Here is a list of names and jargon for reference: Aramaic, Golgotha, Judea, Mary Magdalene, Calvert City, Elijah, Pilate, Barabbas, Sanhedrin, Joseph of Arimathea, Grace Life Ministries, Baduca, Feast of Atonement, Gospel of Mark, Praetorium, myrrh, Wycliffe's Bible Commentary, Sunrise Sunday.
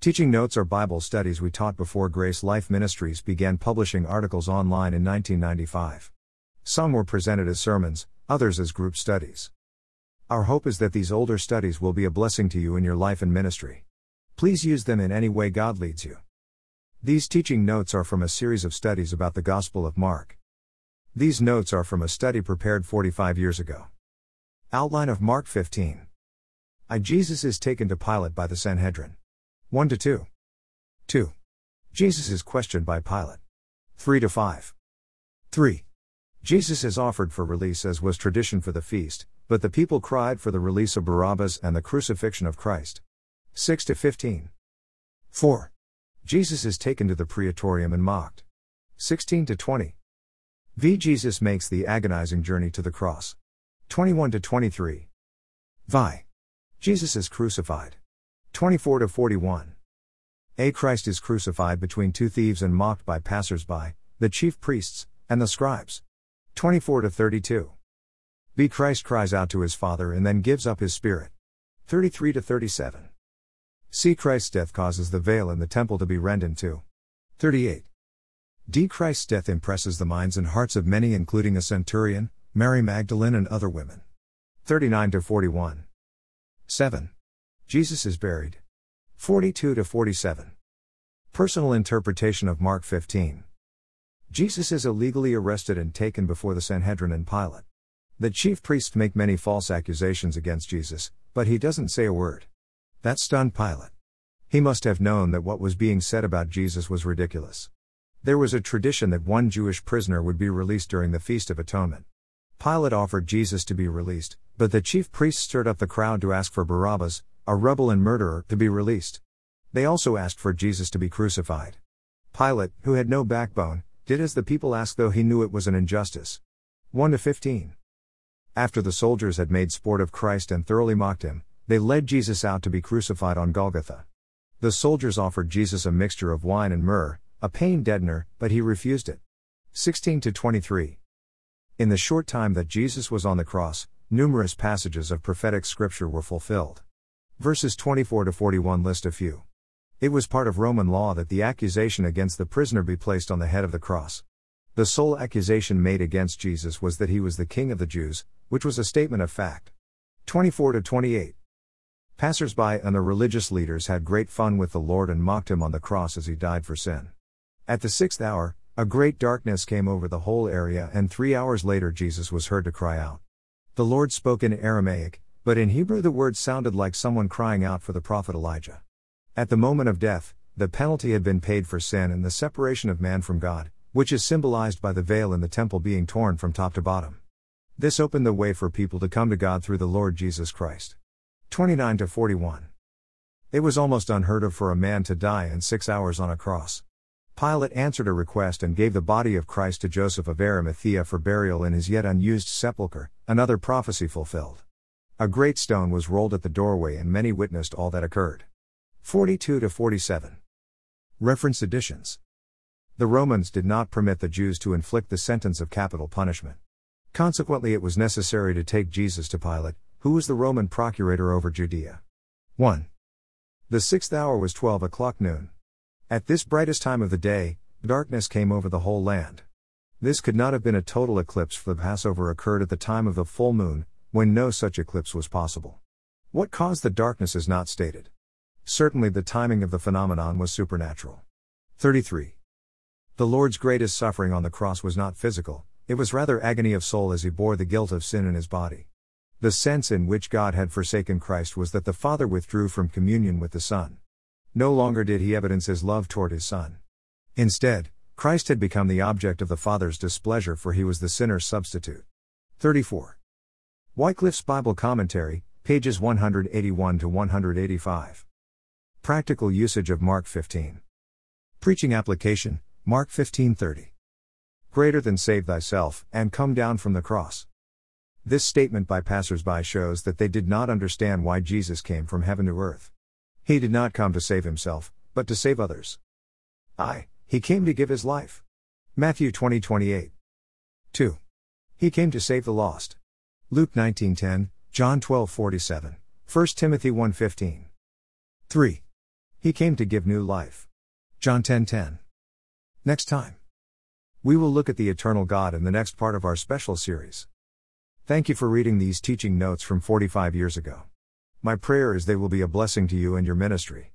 Teaching notes are Bible studies we taught before Grace Life Ministries began publishing articles online in 1995. Some were presented as sermons, others as group studies. Our hope is that these older studies will be a blessing to you in your life and ministry. Please use them in any way God leads you. These teaching notes are from a series of studies about the Gospel of Mark. These notes are from a study prepared 45 years ago. Outline of Mark 15. Jesus is taken to Pilate by the Sanhedrin. 1-2. 2. Jesus is questioned by Pilate. 3-5. 3. Jesus is offered for release as was tradition for the feast, but the people cried for the release of Barabbas and the crucifixion of Christ. 6-15. 4. Jesus is taken to the Praetorium and mocked. 16-20. Jesus makes the agonizing journey to the cross. 21-23. Jesus is crucified. 24-41. Christ is crucified between two thieves and mocked by passers-by, the chief priests, and the scribes. 24-32. Christ cries out to his Father and then gives up his spirit. 33-37. Christ's death causes the veil in the temple to be rent in two. 38. Christ's death impresses the minds and hearts of many, including a centurion, Mary Magdalene, and other women. 39-41. 7. Jesus is buried. 42-47. Personal interpretation of Mark 15. Jesus is illegally arrested and taken before the Sanhedrin and Pilate. The chief priests make many false accusations against Jesus, but he doesn't say a word. That stunned Pilate. He must have known that what was being said about Jesus was ridiculous. There was a tradition that one Jewish prisoner would be released during the Feast of Atonement. Pilate offered Jesus to be released, but the chief priests stirred up the crowd to ask for Barabbas, a rebel and murderer, to be released. They also asked for Jesus to be crucified. Pilate, who had no backbone, did as the people asked, though he knew it was an injustice. 1-15. After the soldiers had made sport of Christ and thoroughly mocked him, they led Jesus out to be crucified on Golgotha. The soldiers offered Jesus a mixture of wine and myrrh, a pain deadener, but he refused it. 16-23. In the short time that Jesus was on the cross, numerous passages of prophetic scripture were fulfilled. Verses 24-41 list a few. It was part of Roman law that the accusation against the prisoner be placed on the head of the cross. The sole accusation made against Jesus was that he was the king of the Jews, which was a statement of fact. 24-28. Passers-by and the religious leaders had great fun with the Lord and mocked him on the cross as he died for sin. At the 6th hour, a great darkness came over the whole area, and 3 hours later Jesus was heard to cry out. The Lord spoke in Aramaic, but in Hebrew the words sounded like someone crying out for the prophet Elijah. At the moment of death, the penalty had been paid for sin and the separation of man from God, which is symbolized by the veil in the temple being torn from top to bottom. This opened the way for people to come to God through the Lord Jesus Christ. 29-41. It was almost unheard of for a man to die in 6 hours on a cross. Pilate answered a request and gave the body of Christ to Joseph of Arimathea for burial in his yet unused sepulchre, another prophecy fulfilled. A great stone was rolled at the doorway and many witnessed all that occurred. 42-47. Reference additions. The Romans did not permit the Jews to inflict the sentence of capital punishment. Consequently, it was necessary to take Jesus to Pilate, who was the Roman procurator over Judea. 1. The 6th hour was 12:00 noon. At this brightest time of the day, darkness came over the whole land. This could not have been a total eclipse, for the Passover occurred at the time of the full moon, when no such eclipse was possible. What caused the darkness is not stated. Certainly the timing of the phenomenon was supernatural. 33. The Lord's greatest suffering on the cross was not physical, it was rather agony of soul as he bore the guilt of sin in his body. The sense in which God had forsaken Christ was that the Father withdrew from communion with the Son. No longer did he evidence his love toward his Son. Instead, Christ had become the object of the Father's displeasure, for he was the sinner's substitute. 34. Wycliffe's Bible Commentary, pages 181-185. Practical usage of Mark 15. Preaching application, Mark 15:30. Greater than save thyself, and come down from the cross. This statement by passers-by shows that they did not understand why Jesus came from heaven to earth. He did not come to save himself, but to save others. He came to give his life. Matthew 20:28. 2. He came to save the lost. Luke 19:10, John 12:47, 1 Timothy 1:15. 3. He He came to give new life. John 10:10. Next time, we will look at the eternal God in the next part of our special series. Thank you for reading these teaching notes from 45 years ago. My prayer is they will be a blessing to you and your ministry.